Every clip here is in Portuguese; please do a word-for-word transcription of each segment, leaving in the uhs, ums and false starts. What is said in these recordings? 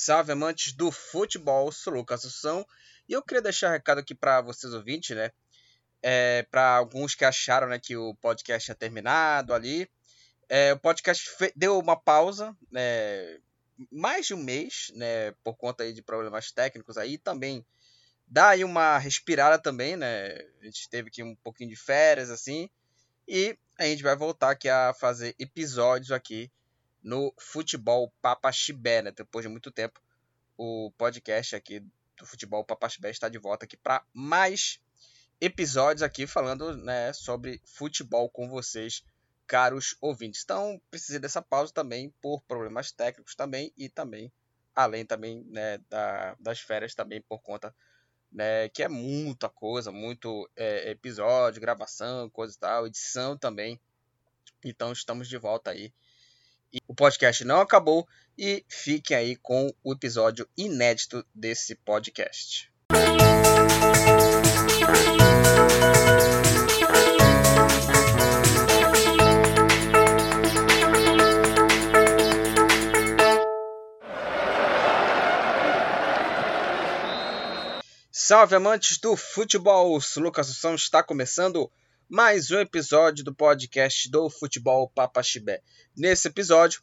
Salve, amantes do futebol, sou Lucas Santos e eu queria deixar um recado aqui para vocês ouvintes, né? É, para alguns que acharam, né, que o podcast tinha terminado ali. É, o podcast deu uma pausa, né, mais de um mês, né, por conta aí de problemas técnicos aí também. Dá aí uma respirada também, né? A gente teve aqui um pouquinho de férias, assim. E a gente vai voltar aqui a fazer episódios aqui no Futebol Papachibé, né? Depois de muito tempo, o podcast aqui do Futebol Papachibé está de volta aqui para mais episódios aqui falando, né, sobre futebol com vocês, caros ouvintes. Então, precisei dessa pausa também por problemas técnicos também e também, além também, né, da, das férias também por conta, né, que é muita coisa, muito é, episódio, gravação, coisa e tal, edição também. Então, estamos de volta aí. E o podcast não acabou e fiquem aí com o episódio inédito desse podcast. Salve, amantes do futebol! O Lucas Santos está começando mais um episódio do podcast do Futebol Papachibé. Nesse episódio,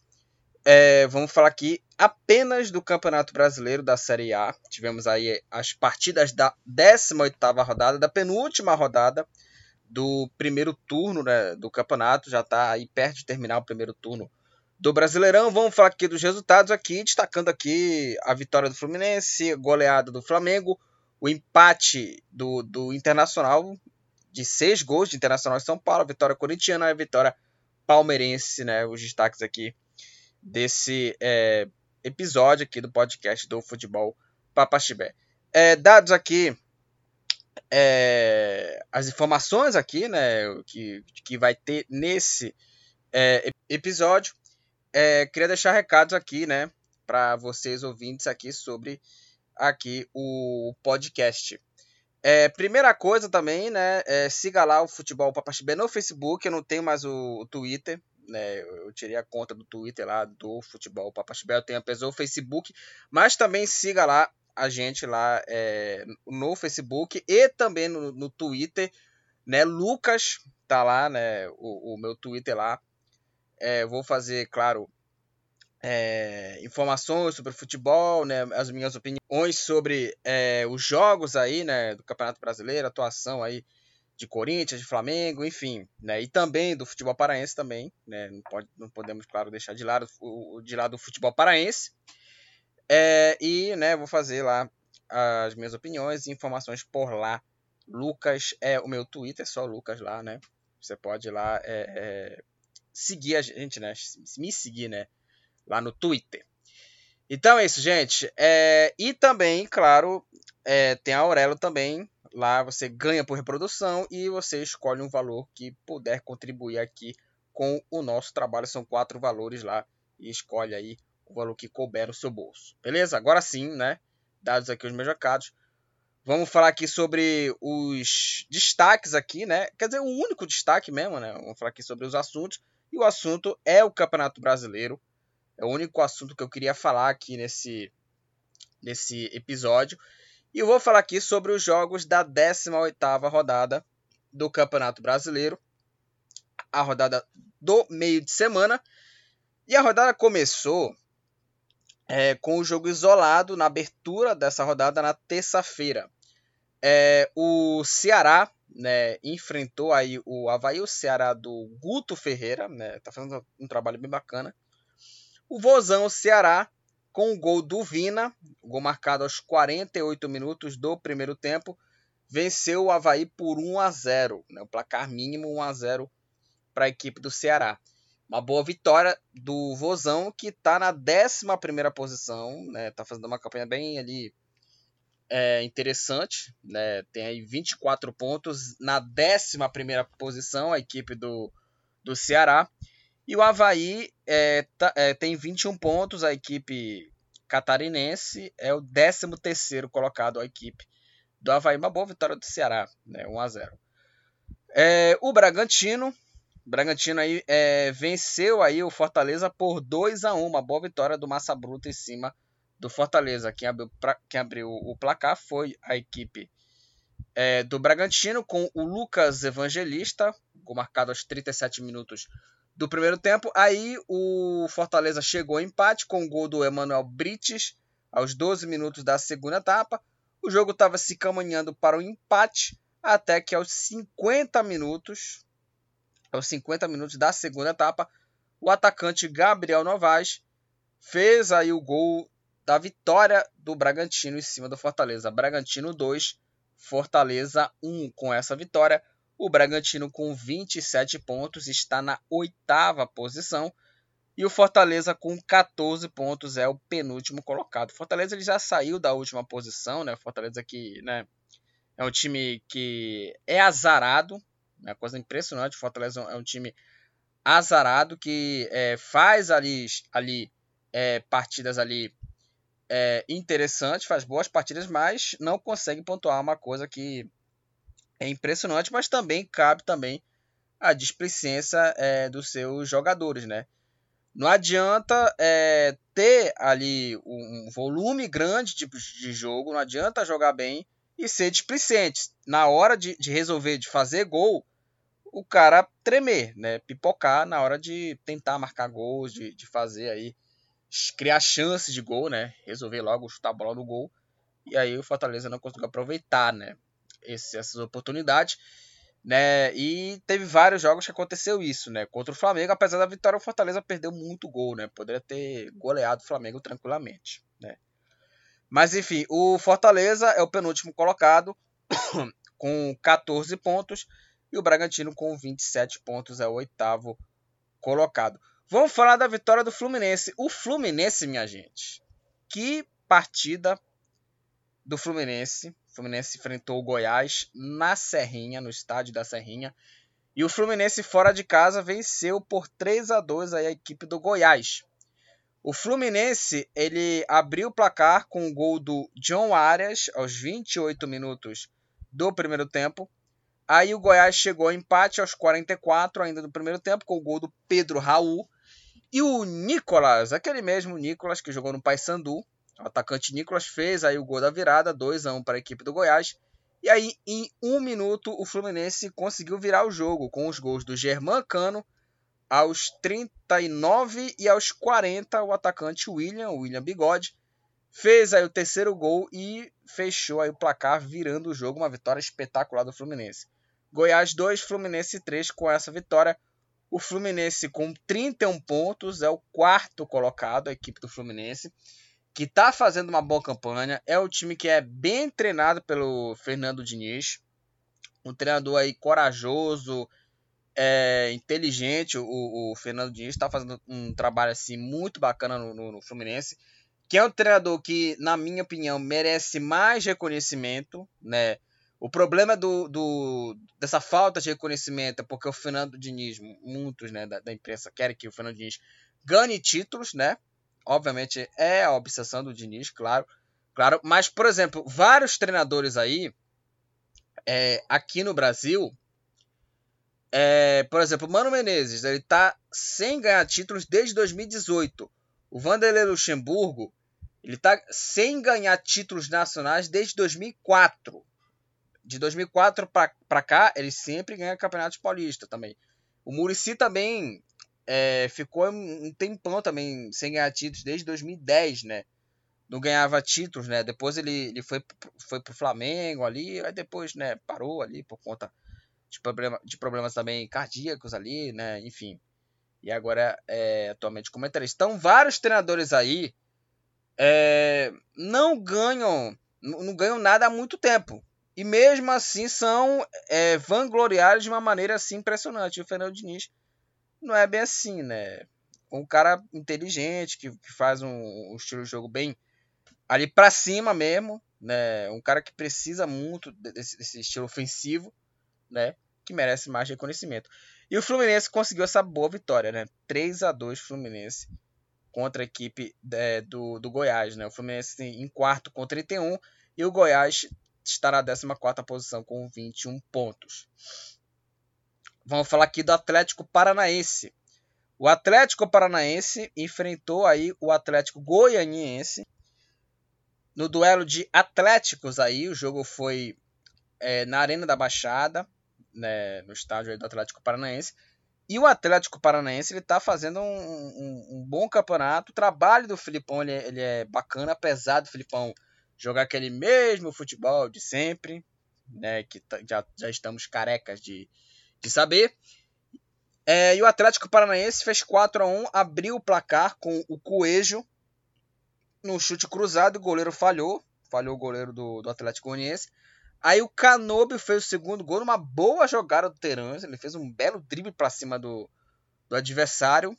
é, vamos falar aqui apenas do Campeonato Brasileiro da Série A. Tivemos aí as partidas da décima oitava rodada, da penúltima rodada do primeiro turno, né, do campeonato. Já está aí perto de terminar o primeiro turno do Brasileirão. Vamos falar aqui dos resultados aqui, destacando aqui a vitória do Fluminense, goleada do Flamengo, o empate do, do Internacional, de seis gols de Internacional de São Paulo, a vitória corintiana e a vitória palmeirense, né? Os destaques aqui desse é, episódio aqui do podcast do Futebol Papachibé. É, dados aqui é, as informações aqui, né, que, que vai ter nesse é, episódio. É, queria deixar recados aqui, né, para vocês ouvintes aqui sobre aqui o podcast. É, primeira coisa também, né, é, siga lá o Futebol Papachibé no Facebook. Eu não tenho mais o, o Twitter, né, eu tirei a conta do Twitter lá do Futebol Papachibé, eu tenho apenas o Facebook, mas também siga lá a gente lá é, no Facebook e também no, no Twitter, né, Lucas tá lá, né, o, o meu Twitter lá, é, eu vou fazer, claro, É, informações sobre futebol, né, as minhas opiniões sobre é, os jogos aí, né, do Campeonato Brasileiro, atuação aí de Corinthians, de Flamengo, enfim, né, e também do futebol paraense também, né, não, pode, não podemos, claro, deixar de lado o, de lado o futebol paraense, é, e, né, vou fazer lá as minhas opiniões e informações por lá. Lucas é o meu Twitter, é só o Lucas lá, né, você pode ir lá é, é, seguir a gente, né, me seguir, né, lá no Twitter. Então é isso, gente. É, e também, claro, é, tem a Aurelo também. Lá você ganha por reprodução e você escolhe um valor que puder contribuir aqui com o nosso trabalho. São quatro valores lá e escolhe aí o valor que couber no seu bolso. Beleza? Agora sim, né? Dados aqui os meus recados. Vamos falar aqui sobre os destaques aqui, né? Quer dizer, o único destaque mesmo, né? Vamos falar aqui sobre os assuntos. E o assunto é o Campeonato Brasileiro. É o único assunto que eu queria falar aqui nesse, nesse episódio. E eu vou falar aqui sobre os jogos da décima oitava rodada do Campeonato Brasileiro. A rodada do meio de semana. E a rodada começou é, com o jogo isolado na abertura dessa rodada na terça-feira. É, o Ceará, né, enfrentou aí o Avaí, o Ceará do Guto Ferreira. Né, tá fazendo um trabalho bem bacana. O Vozão Ceará, com o gol do Vina, gol marcado aos quarenta e oito minutos do primeiro tempo, venceu o Avaí por um a zero, né? O placar mínimo um a zero para a equipe do Ceará. Uma boa vitória do Vozão, que está na décima primeira posição, né? Está fazendo uma campanha bem ali, é, interessante, né? Tem aí vinte e quatro pontos na décima primeira posição, a equipe do, do Ceará. E o Avaí é, tá, é, tem vinte e um pontos, a equipe catarinense é o décimo terceiro colocado, a equipe do Avaí. Uma boa vitória do Ceará, né, um a zero. É, o Bragantino, Bragantino aí, é, venceu aí o Fortaleza por dois a um, uma boa vitória do Massa Bruta em cima do Fortaleza. Quem abriu, pra, quem abriu o placar foi a equipe é, do Bragantino, com o Lucas Evangelista, gol marcado aos trinta e sete minutos do primeiro tempo. Aí o Fortaleza chegou ao empate com o gol do Emanuel Brites aos doze minutos da segunda etapa. O jogo estava se caminhando para o empate até que aos cinquenta minutos, aos cinquenta minutos da segunda etapa, o atacante Gabriel Novaes fez aí o gol da vitória do Bragantino em cima do Fortaleza. Bragantino dois, Fortaleza um. Com essa vitória, o Bragantino com vinte e sete pontos está na oitava posição. E o Fortaleza com catorze pontos é o penúltimo colocado. O Fortaleza ele já saiu da última posição, né? O Fortaleza que, né, é um time que é azarado. É uma coisa impressionante. O Fortaleza é um time azarado que é, faz ali, ali é, partidas ali é, interessantes, faz boas partidas, mas não consegue pontuar, uma coisa que é impressionante, mas também cabe também a displicência é, dos seus jogadores, né? Não adianta é, ter ali um volume grande de, de jogo, não adianta jogar bem e ser displicente. Na hora de, de resolver, de fazer gol, o cara tremer, né? Pipocar na hora de tentar marcar gols, de, de fazer aí, criar chances de gol, né? Resolver logo, chutar a bola no gol. E aí o Fortaleza não conseguiu aproveitar, né? Esse, essas oportunidades. Né? E teve vários jogos que aconteceu isso, né? Contra o Flamengo, apesar da vitória, o Fortaleza perdeu muito gol, né? Poderia ter goleado o Flamengo tranquilamente, né? Mas enfim, o Fortaleza é o penúltimo colocado com catorze pontos e o Bragantino com vinte e sete pontos é o oitavo colocado. Vamos falar da vitória do Fluminense. O Fluminense, minha gente, que partida do Fluminense. O Fluminense enfrentou o Goiás na Serrinha, no estádio da Serrinha. E o Fluminense fora de casa venceu por três a dois aí a equipe do Goiás. O Fluminense ele abriu o placar com o gol do John Arias aos vinte e oito minutos do primeiro tempo. Aí o Goiás chegou ao empate aos quarenta e quatro ainda do primeiro tempo com o gol do Pedro Raul. E o Nicolas, aquele mesmo Nicolas que jogou no Paysandu, o atacante Nicolas fez aí o gol da virada, dois a um para a equipe do Goiás. E aí, em um minuto, o Fluminense conseguiu virar o jogo com os gols do Germán Cano aos trinta e nove e aos quarenta. O atacante William, o William Bigode, fez aí o terceiro gol e fechou aí o placar, virando o jogo. Uma vitória espetacular do Fluminense. Goiás dois, Fluminense três. Com essa vitória, o Fluminense com trinta e um pontos é o quarto colocado, a equipe do Fluminense, que está fazendo uma boa campanha. É o time que é bem treinado pelo Fernando Diniz, um treinador aí corajoso, é, inteligente. O, o Fernando Diniz está fazendo um trabalho assim muito bacana no, no, no Fluminense, que é um treinador que, na minha opinião, merece mais reconhecimento, né? O problema do, do, dessa falta de reconhecimento é porque o Fernando Diniz, muitos, né, da, da imprensa querem que o Fernando Diniz ganhe títulos, né? Obviamente é a obsessão do Diniz, claro, claro. Mas, por exemplo, vários treinadores aí, é, aqui no Brasil, é, por exemplo, Mano Menezes, ele está sem ganhar títulos desde dois mil e dezoito. O Vanderlei Luxemburgo, ele está sem ganhar títulos nacionais desde dois mil e quatro. De dois mil e quatro para cá, ele sempre ganha campeonatos paulistas também. O Muricy também... É, ficou um tempão também sem ganhar títulos desde dois mil e dez, né? Não ganhava títulos, né? Depois ele, ele foi, foi pro Flamengo ali, aí depois, né, parou ali por conta de, problema, de problemas também cardíacos ali, né? Enfim. E agora é atualmente comentarista. Então, vários treinadores aí é, não ganham, não ganham nada há muito tempo. E mesmo assim são é, vangloriados de uma maneira assim impressionante. O Fernando Diniz não é bem assim, né? Um cara inteligente, que, que faz um, um estilo de jogo bem ali pra cima mesmo, né? Um cara que precisa muito desse, desse estilo ofensivo, né? Que merece mais reconhecimento. E o Fluminense conseguiu essa boa vitória, né? três a dois Fluminense contra a equipe é, do, do Goiás, né? O Fluminense em quarto com trinta e um e o Goiás está na décima quarta posição com vinte e um pontos. Vamos falar aqui do Atlético Paranaense. O Atlético Paranaense enfrentou aí o Atlético Goianiense no duelo de Atléticos aí, o jogo foi é, na Arena da Baixada, né, no estádio aí do Atlético Paranaense. E o Atlético Paranaense ele está fazendo um, um, um bom campeonato. O trabalho do Filipão ele, ele é bacana, apesar do Filipão jogar aquele mesmo futebol de sempre, né, que já, já estamos carecas de, de saber. É, e o Atlético Paranaense fez quatro a um, abriu o placar com o Coelho no chute cruzado, o goleiro falhou, falhou o goleiro do, do Atlético Goianiense. Aí o Canobio fez o segundo gol numa boa jogada do Terence, ele fez um belo drible para cima do, do adversário,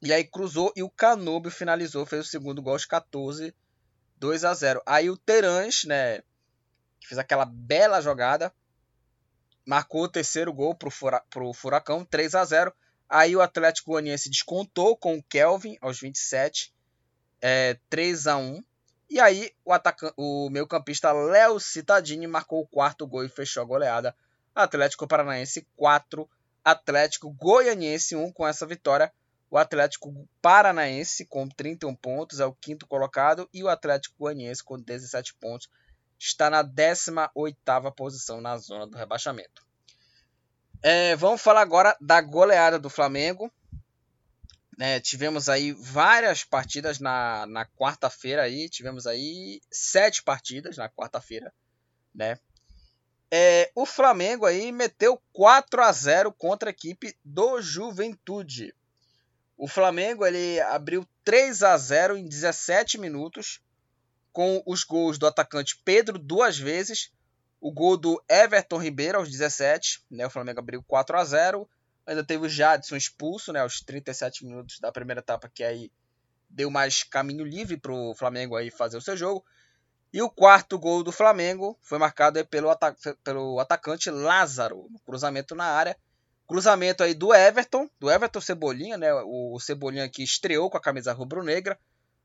e aí cruzou e o Canobio finalizou, fez o segundo gol aos catorze, dois a zero. Aí o Terence, né, que fez aquela bela jogada, marcou o terceiro gol para o Furacão, três a zero. Aí o Atlético Goianiense descontou com o Kelvin aos vinte e sete, é, três a um. E aí o, ataca- o meio-campista Léo Cittadini marcou o quarto gol e fechou a goleada. Atlético Paranaense quatro, Atlético Goianiense um. Com essa vitória, o Atlético Paranaense com trinta e um pontos é o quinto colocado. E o Atlético Goianiense com dezessete pontos está na décima oitava posição na zona do rebaixamento. É, vamos falar agora da goleada do Flamengo. É, tivemos aí várias partidas na, na quarta-feira. Aí, tivemos aí sete partidas na quarta-feira. Né? É, o Flamengo aí meteu quatro a zero contra a equipe do Juventude. O Flamengo ele abriu três a zero em dezessete minutos, com os gols do atacante Pedro duas vezes, o gol do Everton Ribeiro aos dezessete, né, o Flamengo abriu quatro a zero, ainda teve o Jadson expulso, né, aos trinta e sete minutos da primeira etapa, que aí deu mais caminho livre para o Flamengo aí fazer o seu jogo, e o quarto gol do Flamengo foi marcado aí pelo, ata- pelo atacante Lázaro, no cruzamento na área, cruzamento aí do Everton, do Everton Cebolinha, né, o Cebolinha que estreou com a camisa rubro-negra,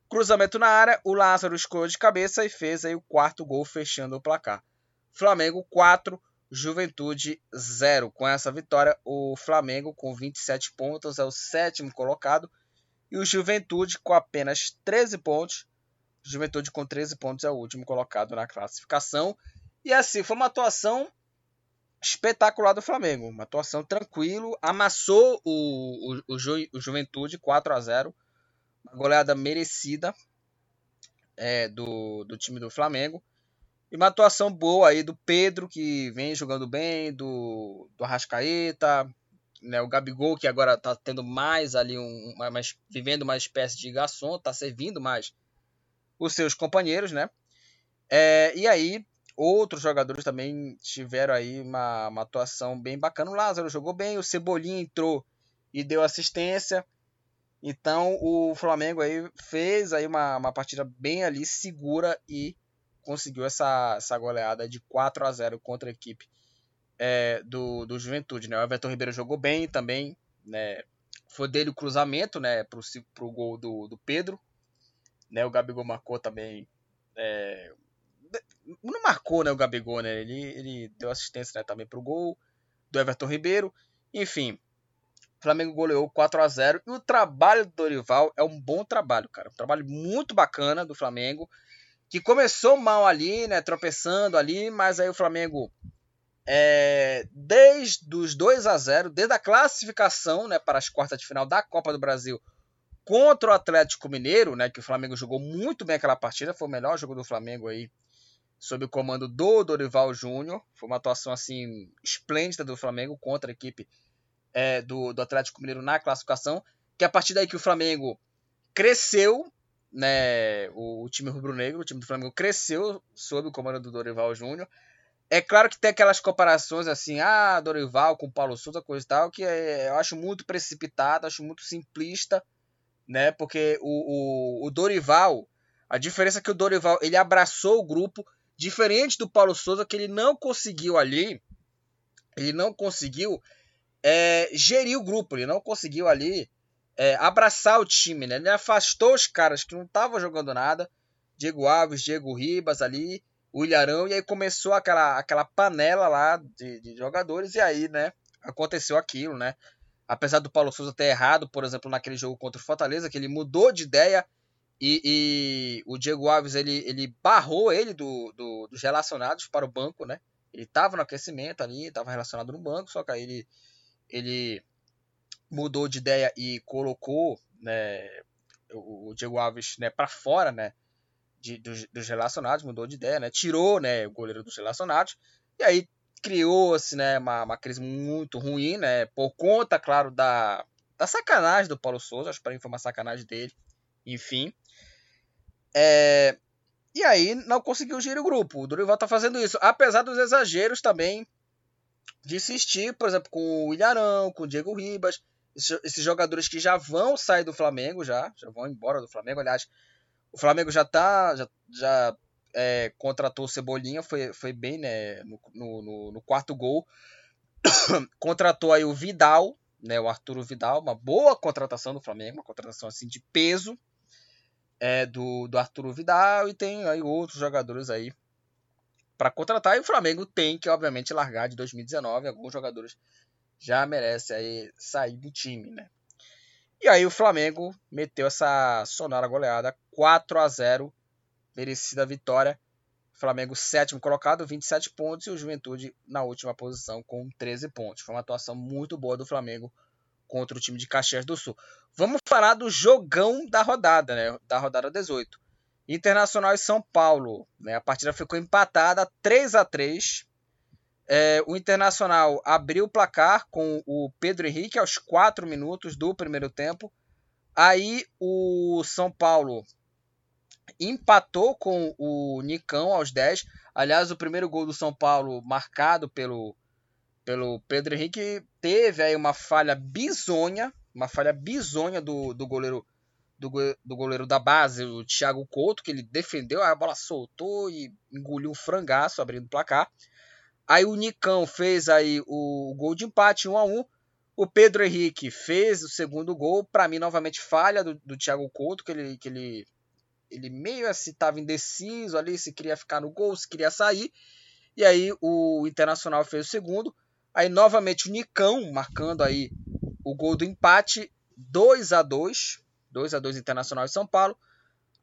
cruzamento na área, o Lázaro escorou de cabeça e fez aí o quarto gol, fechando o placar. Flamengo quatro, Juventude zero. Com essa vitória, o Flamengo com vinte e sete pontos é o sétimo colocado. E o Juventude com apenas treze pontos. Juventude com treze pontos é o último colocado na classificação. E assim, foi uma atuação espetacular do Flamengo. Uma atuação tranquilo. Amassou o, o, o, Ju, o Juventude quatro a zero. Uma goleada merecida é, do, do time do Flamengo. E uma atuação boa aí do Pedro, que vem jogando bem, do, do Arrascaeta, né, o Gabigol, que agora está tendo mais ali, um, uma, mais, vivendo uma espécie de garçom, está servindo mais os seus companheiros, né? É, e aí, outros jogadores também tiveram aí uma, uma atuação bem bacana. O Lázaro jogou bem, o Cebolinha entrou e deu assistência. Então o Flamengo aí fez aí uma, uma partida bem ali segura e conseguiu essa, essa goleada de quatro a zero contra a equipe é, do, do Juventude. Né? O Everton Ribeiro jogou bem também, né? Foi dele o cruzamento, né, para o gol do, do Pedro. Né? O Gabigol marcou também. É, não marcou, né, o Gabigol, né? Ele, ele deu assistência, né, também para o gol do Everton Ribeiro. Enfim. O Flamengo goleou quatro a zero e o trabalho do Dorival é um bom trabalho, cara. Um trabalho muito bacana do Flamengo, que começou mal ali, né, tropeçando ali, mas aí o Flamengo, é, desde os dois a zero, desde a classificação, né, para as quartas de final da Copa do Brasil contra o Atlético Mineiro, né, que o Flamengo jogou muito bem aquela partida, foi o melhor jogo do Flamengo aí, sob o comando do Dorival Júnior. Foi uma atuação assim esplêndida do Flamengo contra a equipe É, do, do Atlético Mineiro na classificação, que a partir daí que o Flamengo cresceu, né, o, o time rubro-negro, o time do Flamengo cresceu sob o comando do Dorival Júnior. É claro que tem aquelas comparações assim, ah, Dorival com Paulo Souza, coisa e tal, que é, eu acho muito precipitada, acho muito simplista, né, porque o, o, o Dorival, a diferença é que o Dorival, ele abraçou o grupo, diferente do Paulo Souza, que ele não conseguiu ali, ele não conseguiu É, gerir o grupo, ele não conseguiu ali é, abraçar o time, né? Ele afastou os caras que não estavam jogando nada, Diego Alves, Diego Ribas ali, o Ilharão, e aí começou aquela, aquela panela lá de, de jogadores, e aí, né, aconteceu aquilo, né? Apesar do Paulo Souza ter errado, por exemplo, naquele jogo contra o Fortaleza, que ele mudou de ideia E, e o Diego Alves, ele, ele barrou ele do, do, dos relacionados para o banco, né? Ele estava no aquecimento ali, estava relacionado no banco, só que aí ele, ele mudou de ideia e colocou, né, o, o Diego Alves, né, para fora, né, de, dos, dos relacionados, mudou de ideia, né, tirou, né, o goleiro dos relacionados, e aí criou-se, né, uma, uma crise muito ruim, né, por conta, claro, da, da sacanagem do Paulo Souza. Acho que para mim foi uma sacanagem dele, enfim. É, e aí não conseguiu gerir o grupo. O Dorival tá fazendo isso, apesar dos exageros também de insistir, por exemplo, com o Ilharão, com o Diego Ribas, esses jogadores que já vão sair do Flamengo, já, já vão embora do Flamengo. Aliás, o Flamengo já tá, já, já é, contratou o Cebolinha, foi, foi bem, né, no, no, no quarto gol. Contratou aí o Vidal, né, o Arthur Vidal, uma boa contratação do Flamengo, uma contratação assim de peso, é, do, do Arthur Vidal, e tem aí outros jogadores aí para contratar, e o Flamengo tem que, obviamente, largar de dois mil e dezenove, alguns jogadores já merecem aí sair do time, né? E aí o Flamengo meteu essa sonora goleada, quatro a zero, merecida vitória. Flamengo sétimo colocado, vinte e sete pontos, e o Juventude na última posição com treze pontos. Foi uma atuação muito boa do Flamengo contra o time de Caxias do Sul. Vamos falar do jogão da rodada, né? Da rodada dezoito. Internacional e São Paulo, né? A partida ficou empatada, três a três. É, o Internacional abriu o placar com o Pedro Henrique aos quatro minutos do primeiro tempo. Aí o São Paulo empatou com o Nicão aos dez. Aliás, o primeiro gol do São Paulo, marcado pelo, pelo Pedro Henrique, teve aí uma falha bizonha, uma falha bizonha do, do goleiro do, do goleiro da base, o Thiago Couto, que ele defendeu, a bola soltou e engoliu um frangaço, abrindo o placar. Aí o Nicão fez aí o gol de empate, um a um. O Pedro Henrique fez o segundo gol. Para mim, novamente, falha do, do Thiago Couto, que ele, que ele, ele meio assim estava indeciso ali, se queria ficar no gol, se queria sair. E aí o Internacional fez o segundo. Aí, novamente, o Nicão marcando aí o gol do empate, dois a dois. dois a dois Internacional e São Paulo.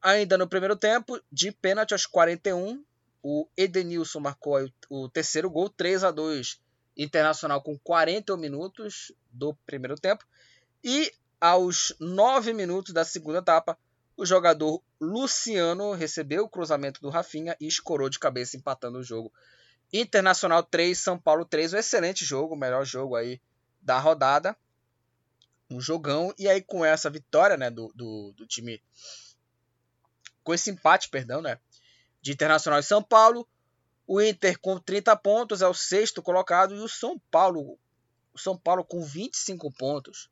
Ainda no primeiro tempo, de pênalti aos quarenta e um. O Edenilson marcou o terceiro gol, três a dois, Internacional com quarenta e um minutos do primeiro tempo. E aos nove minutos da segunda etapa, o jogador Luciano recebeu o cruzamento do Rafinha e escorou de cabeça, empatando o jogo. Internacional três, São Paulo três, um excelente jogo, o melhor jogo aí da rodada. Um jogão. E aí, com essa vitória, né, do, do, do time, com esse empate, perdão, né, de Internacional e São Paulo, o Inter com trinta pontos é o sexto colocado, e o São Paulo, o São Paulo com vinte e cinco pontos.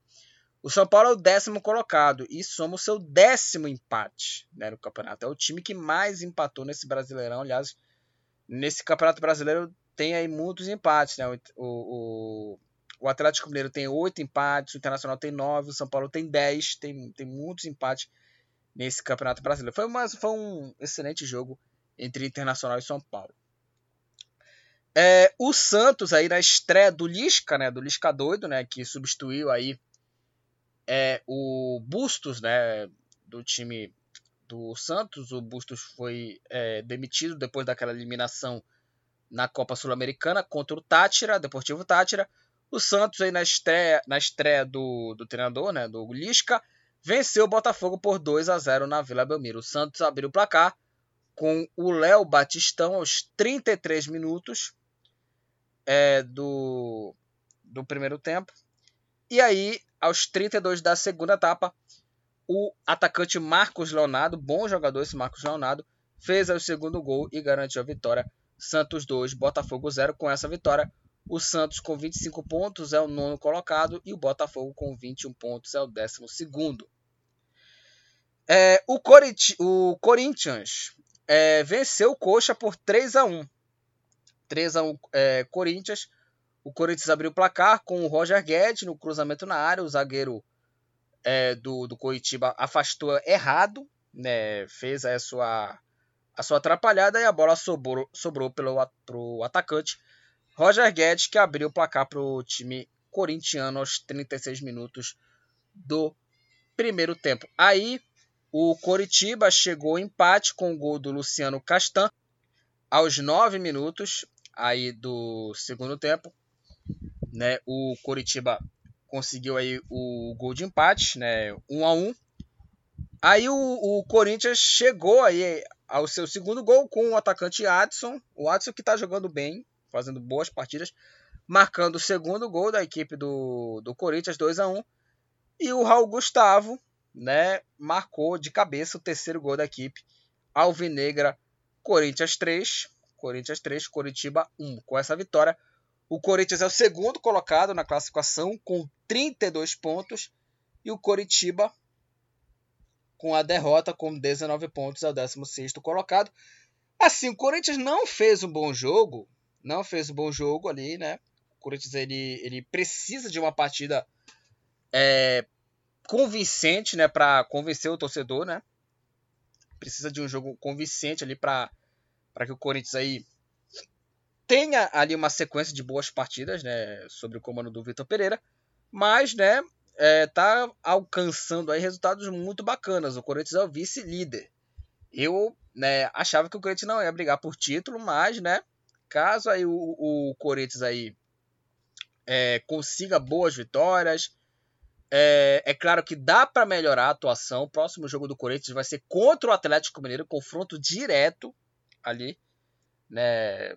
O São Paulo é o décimo colocado e soma o seu décimo empate, né, no campeonato. É o time que mais empatou nesse Brasileirão. Aliás, nesse Campeonato Brasileiro tem aí muitos empates, né? O, o, o Atlético Mineiro tem oito empates, o Internacional tem nove, o São Paulo tem dez, tem, tem muitos empates nesse Campeonato Brasileiro. Foi, uma, foi um excelente jogo entre Internacional e São Paulo. É, o Santos aí na estreia do Lisca, né, do Lisca doido, né, que substituiu aí é, o Bustos, né, do time do Santos. O Bustos foi é, demitido depois daquela eliminação na Copa Sul-Americana contra o Tátira, Deportivo Tátira. O Santos aí na estreia, na estreia do, do treinador, né, do Lisca, venceu o Botafogo por dois a zero na Vila Belmiro. O Santos abriu o placar com o Léo Batistão aos trinta e três minutos é, do, do primeiro tempo. E aí, aos trinta e dois da segunda etapa, o atacante Marcos Leonardo, bom jogador esse Marcos Leonardo, fez o segundo gol e garantiu a vitória. Santos dois, Botafogo zero. Com essa vitória, o Santos com vinte e cinco pontos é o nono colocado, e o Botafogo com vinte e um pontos é o décimo segundo. É, o, Corit- o Corinthians... É, venceu o Coxa por três a um. três a um é, Corinthians. O Corinthians abriu o placar com o Roger Guedes no cruzamento na área. O zagueiro é, do, do Coritiba afastou errado, né, fez a sua, a sua atrapalhada, e a bola sobrou, sobrou para o atacante Roger Guedes, que abriu o placar para o time corintiano aos trinta e seis minutos do primeiro tempo. Aí O Coritiba chegou ao empate com o gol do Luciano Castan aos nove minutos aí do segundo tempo, né? O Coritiba conseguiu aí o gol de empate, né? um a um. Aí o, o Corinthians chegou aí ao seu segundo gol com o atacante Adson. O Adson que está jogando bem, fazendo boas partidas, marcando o segundo gol da equipe do, do Corinthians, dois a um. E o Raul Gustavo, né, marcou de cabeça o terceiro gol da equipe alvinegra. Corinthians três, Corinthians três, Coritiba um. Com essa vitória, o Corinthians é o segundo colocado na classificação com trinta e dois pontos e o Coritiba, com a derrota, com dezenove pontos, é o décimo sexto colocado. Assim, o Corinthians não fez um bom jogo, não fez um bom jogo ali, né? O Corinthians ele, ele precisa de uma partida é, convincente, né, para convencer o torcedor, né? Precisa de um jogo convincente ali para para que o Corinthians aí tenha ali uma sequência de boas partidas, né, sobre o comando do Vitor Pereira, mas, né, É, tá alcançando aí resultados muito bacanas. O Corinthians é o vice-líder. Eu, né, achava que o Corinthians não ia brigar por título, mas, né, caso aí o, o Corinthians aí, é, consiga boas vitórias, é, é claro que dá para melhorar a atuação. O próximo jogo do Corinthians vai ser contra o Atlético Mineiro, confronto direto ali, né,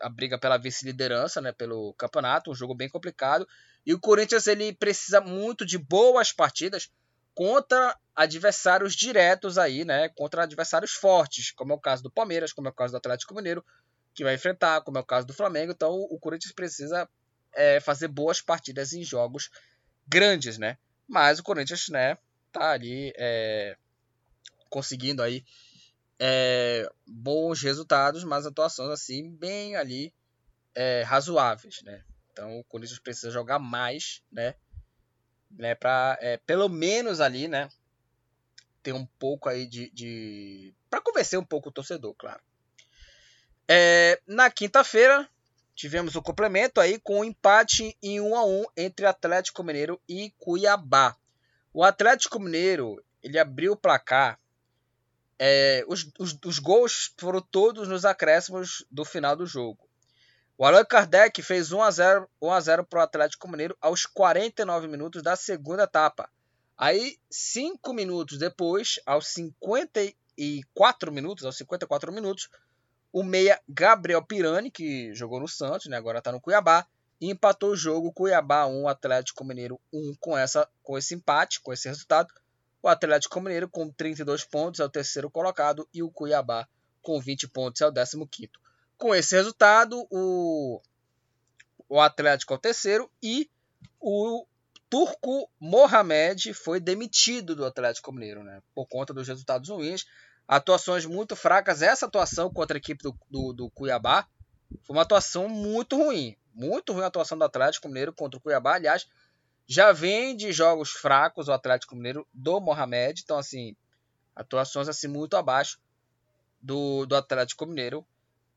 a briga pela vice-liderança, né, pelo campeonato, um jogo bem complicado. E o Corinthians ele precisa muito de boas partidas contra adversários diretos aí, né? Contra adversários fortes, como é o caso do Palmeiras, como é o caso do Atlético Mineiro, que vai enfrentar, como é o caso do Flamengo. Então o Corinthians precisa é, fazer boas partidas em jogos grandes, né? Mas o Corinthians, né, tá ali é, conseguindo aí é, bons resultados, mas atuações assim bem ali é, razoáveis, né? Então o Corinthians precisa jogar mais, né, né para é, pelo menos ali, né, ter um pouco aí de, de... para convencer um pouco o torcedor, claro. É, na quinta-feira tivemos o complemento aí com um empate em um a um entre Atlético Mineiro e Cuiabá. O Atlético Mineiro ele abriu o placar. É, os, os, os gols foram todos nos acréscimos do final do jogo. O Allan Kardec fez um a zero para o Atlético Mineiro aos quarenta e nove minutos da segunda etapa. Aí, cinco minutos depois, aos cinquenta e quatro minutos, aos cinquenta e quatro minutos, o meia Gabriel Pirani, que jogou no Santos, né, agora está no Cuiabá, empatou o jogo. Cuiabá um, Atlético Mineiro um. Com, essa, com esse empate, com esse resultado, o Atlético Mineiro com trinta e dois pontos é o terceiro colocado e o Cuiabá com vinte pontos é o décimo quinto. Com esse resultado, o, o Atlético é o terceiro e o Turco Mohamed foi demitido do Atlético Mineiro, né, por conta dos resultados ruins, atuações muito fracas. Essa atuação contra a equipe do, do, do Cuiabá foi uma atuação muito ruim, muito ruim a atuação do Atlético Mineiro contra o Cuiabá. Aliás, já vem de jogos fracos o Atlético Mineiro do Mohamed, então assim, atuações assim muito abaixo do, do Atlético Mineiro.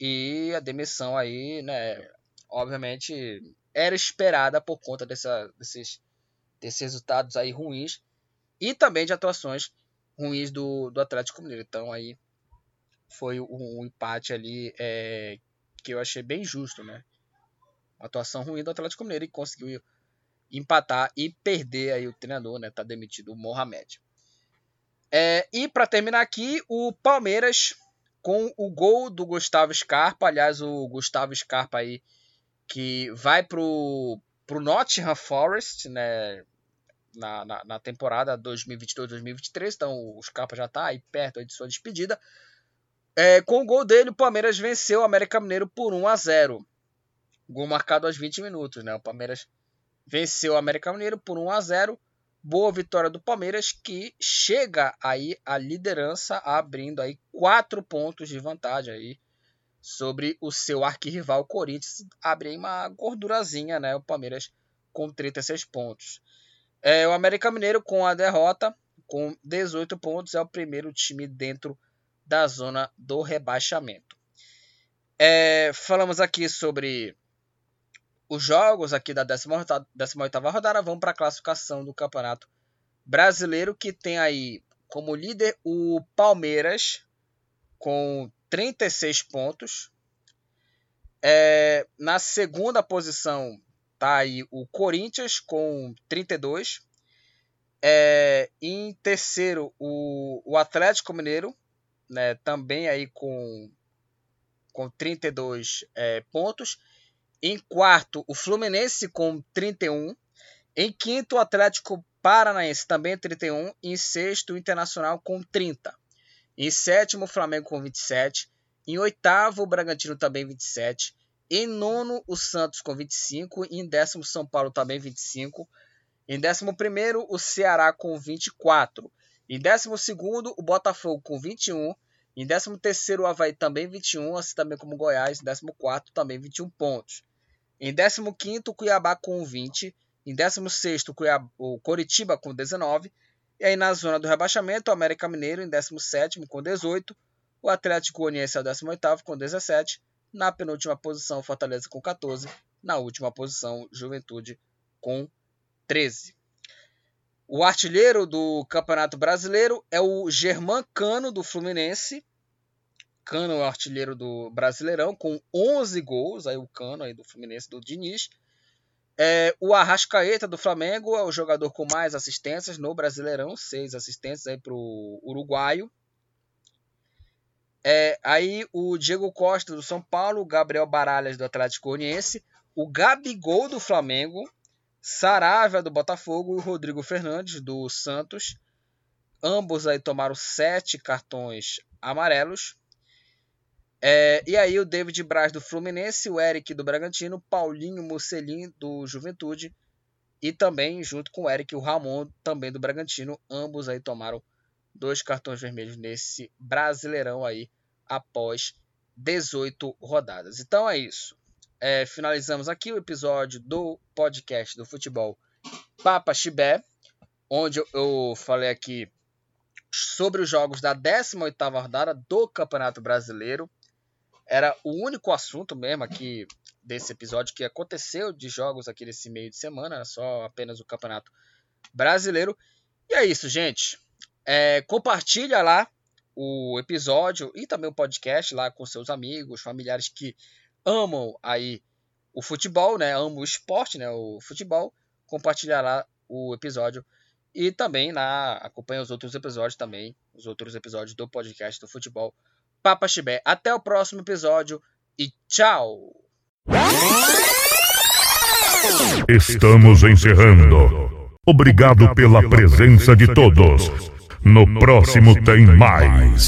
E a demissão aí, né, obviamente, era esperada por conta dessa, desses, desses resultados aí ruins e também de atuações ruins do, do Atlético Mineiro. Então aí foi um, um empate ali é, que eu achei bem justo, né? Uma atuação ruim do Atlético Mineiro e conseguiu empatar e perder aí o treinador, né? Tá demitido o Mohamed. É, e para terminar aqui, o Palmeiras... com o gol do Gustavo Scarpa, aliás, o Gustavo Scarpa aí, que vai pro, pro Nottingham Forest, né, na, na, na temporada dois mil e vinte e dois, dois mil e vinte e três, então o Scarpa já tá aí perto aí de sua despedida. É, com o gol dele, o Palmeiras venceu o América Mineiro por um a zero, gol marcado aos vinte minutos, né, o Palmeiras venceu o América Mineiro por um a zero, boa vitória do Palmeiras, que chega aí à liderança, abrindo aí quatro pontos de vantagem aí sobre o seu arquirrival Corinthians. Abre aí uma gordurazinha, né? O Palmeiras com trinta e seis pontos. É, o América Mineiro com a derrota, com dezoito pontos, é o primeiro time dentro da zona do rebaixamento. É, falamos aqui sobre... os jogos aqui da décima oitava rodada. Vão para a classificação do Campeonato Brasileiro, que tem aí como líder o Palmeiras, com trinta e seis pontos. É, na segunda posição está aí o Corinthians, com trinta e dois. É, em terceiro, o, o Atlético Mineiro, né, também aí com, com trinta e dois é, pontos. Em quarto, o Fluminense com trinta e um. Em quinto, o Atlético Paranaense também trinta e um. Em sexto, o Internacional com trinta. Em sétimo, o Flamengo com vinte e sete. Em oitavo, o Bragantino também vinte e sete. Em nono, o Santos com vinte e cinco. Em décimo, o São Paulo também vinte e cinco. Em décimo primeiro, o Ceará com vinte e quatro. Em décimo segundo, o Botafogo com vinte e um. Em décimo terceiro, o Avaí também vinte e um, assim também como o Goiás. Em décimo quarto, também vinte e um pontos. Em décimo quinto, o Cuiabá com vinte. Em décimo sexto, o Coritiba com dezenove. E aí na zona do rebaixamento, o América Mineiro em décimo sétimo com dezoito. O Atlético Goianiense é o décimo oitavo com dezessete. Na penúltima posição, o Fortaleza com quatorze. Na última posição, Juventude com treze. O artilheiro do Campeonato Brasileiro é o Germán Cano, do Fluminense. Cano é o artilheiro do Brasileirão, com onze gols. Aí o Cano aí do Fluminense, do Diniz. É, o Arrascaeta, do Flamengo, é o jogador com mais assistências no Brasileirão. Seis assistências para o uruguaio. É, aí o Diego Costa, do São Paulo. O Gabriel Baralhas, do Atlético Goianiense. O Gabigol, do Flamengo. Saravia do Botafogo e Rodrigo Fernandes do Santos. Ambos aí tomaram sete cartões amarelos. É, e aí o David Braz do Fluminense, o Eric do Bragantino, Paulinho Musselin do Juventude e também junto com o Eric o Ramon também do Bragantino. Ambos aí tomaram dois cartões vermelhos nesse Brasileirão aí após dezoito rodadas. Então é isso. É, finalizamos aqui o episódio do podcast do Futebol Papachibé, onde eu falei aqui sobre os jogos da décima oitava rodada do Campeonato Brasileiro. Era o único assunto mesmo aqui desse episódio que aconteceu de jogos aqui nesse meio de semana, era só apenas o Campeonato Brasileiro. E é isso, gente. É, compartilha lá o episódio e também o podcast lá com seus amigos, familiares que amam aí o futebol, né? Amam o esporte, né? O futebol. Compartilhará o episódio e também na... acompanha os outros episódios também, os outros episódios do podcast do Futebol Papachibé. Até o próximo episódio e tchau! Estamos encerrando. Obrigado pela presença de todos. No próximo tem mais.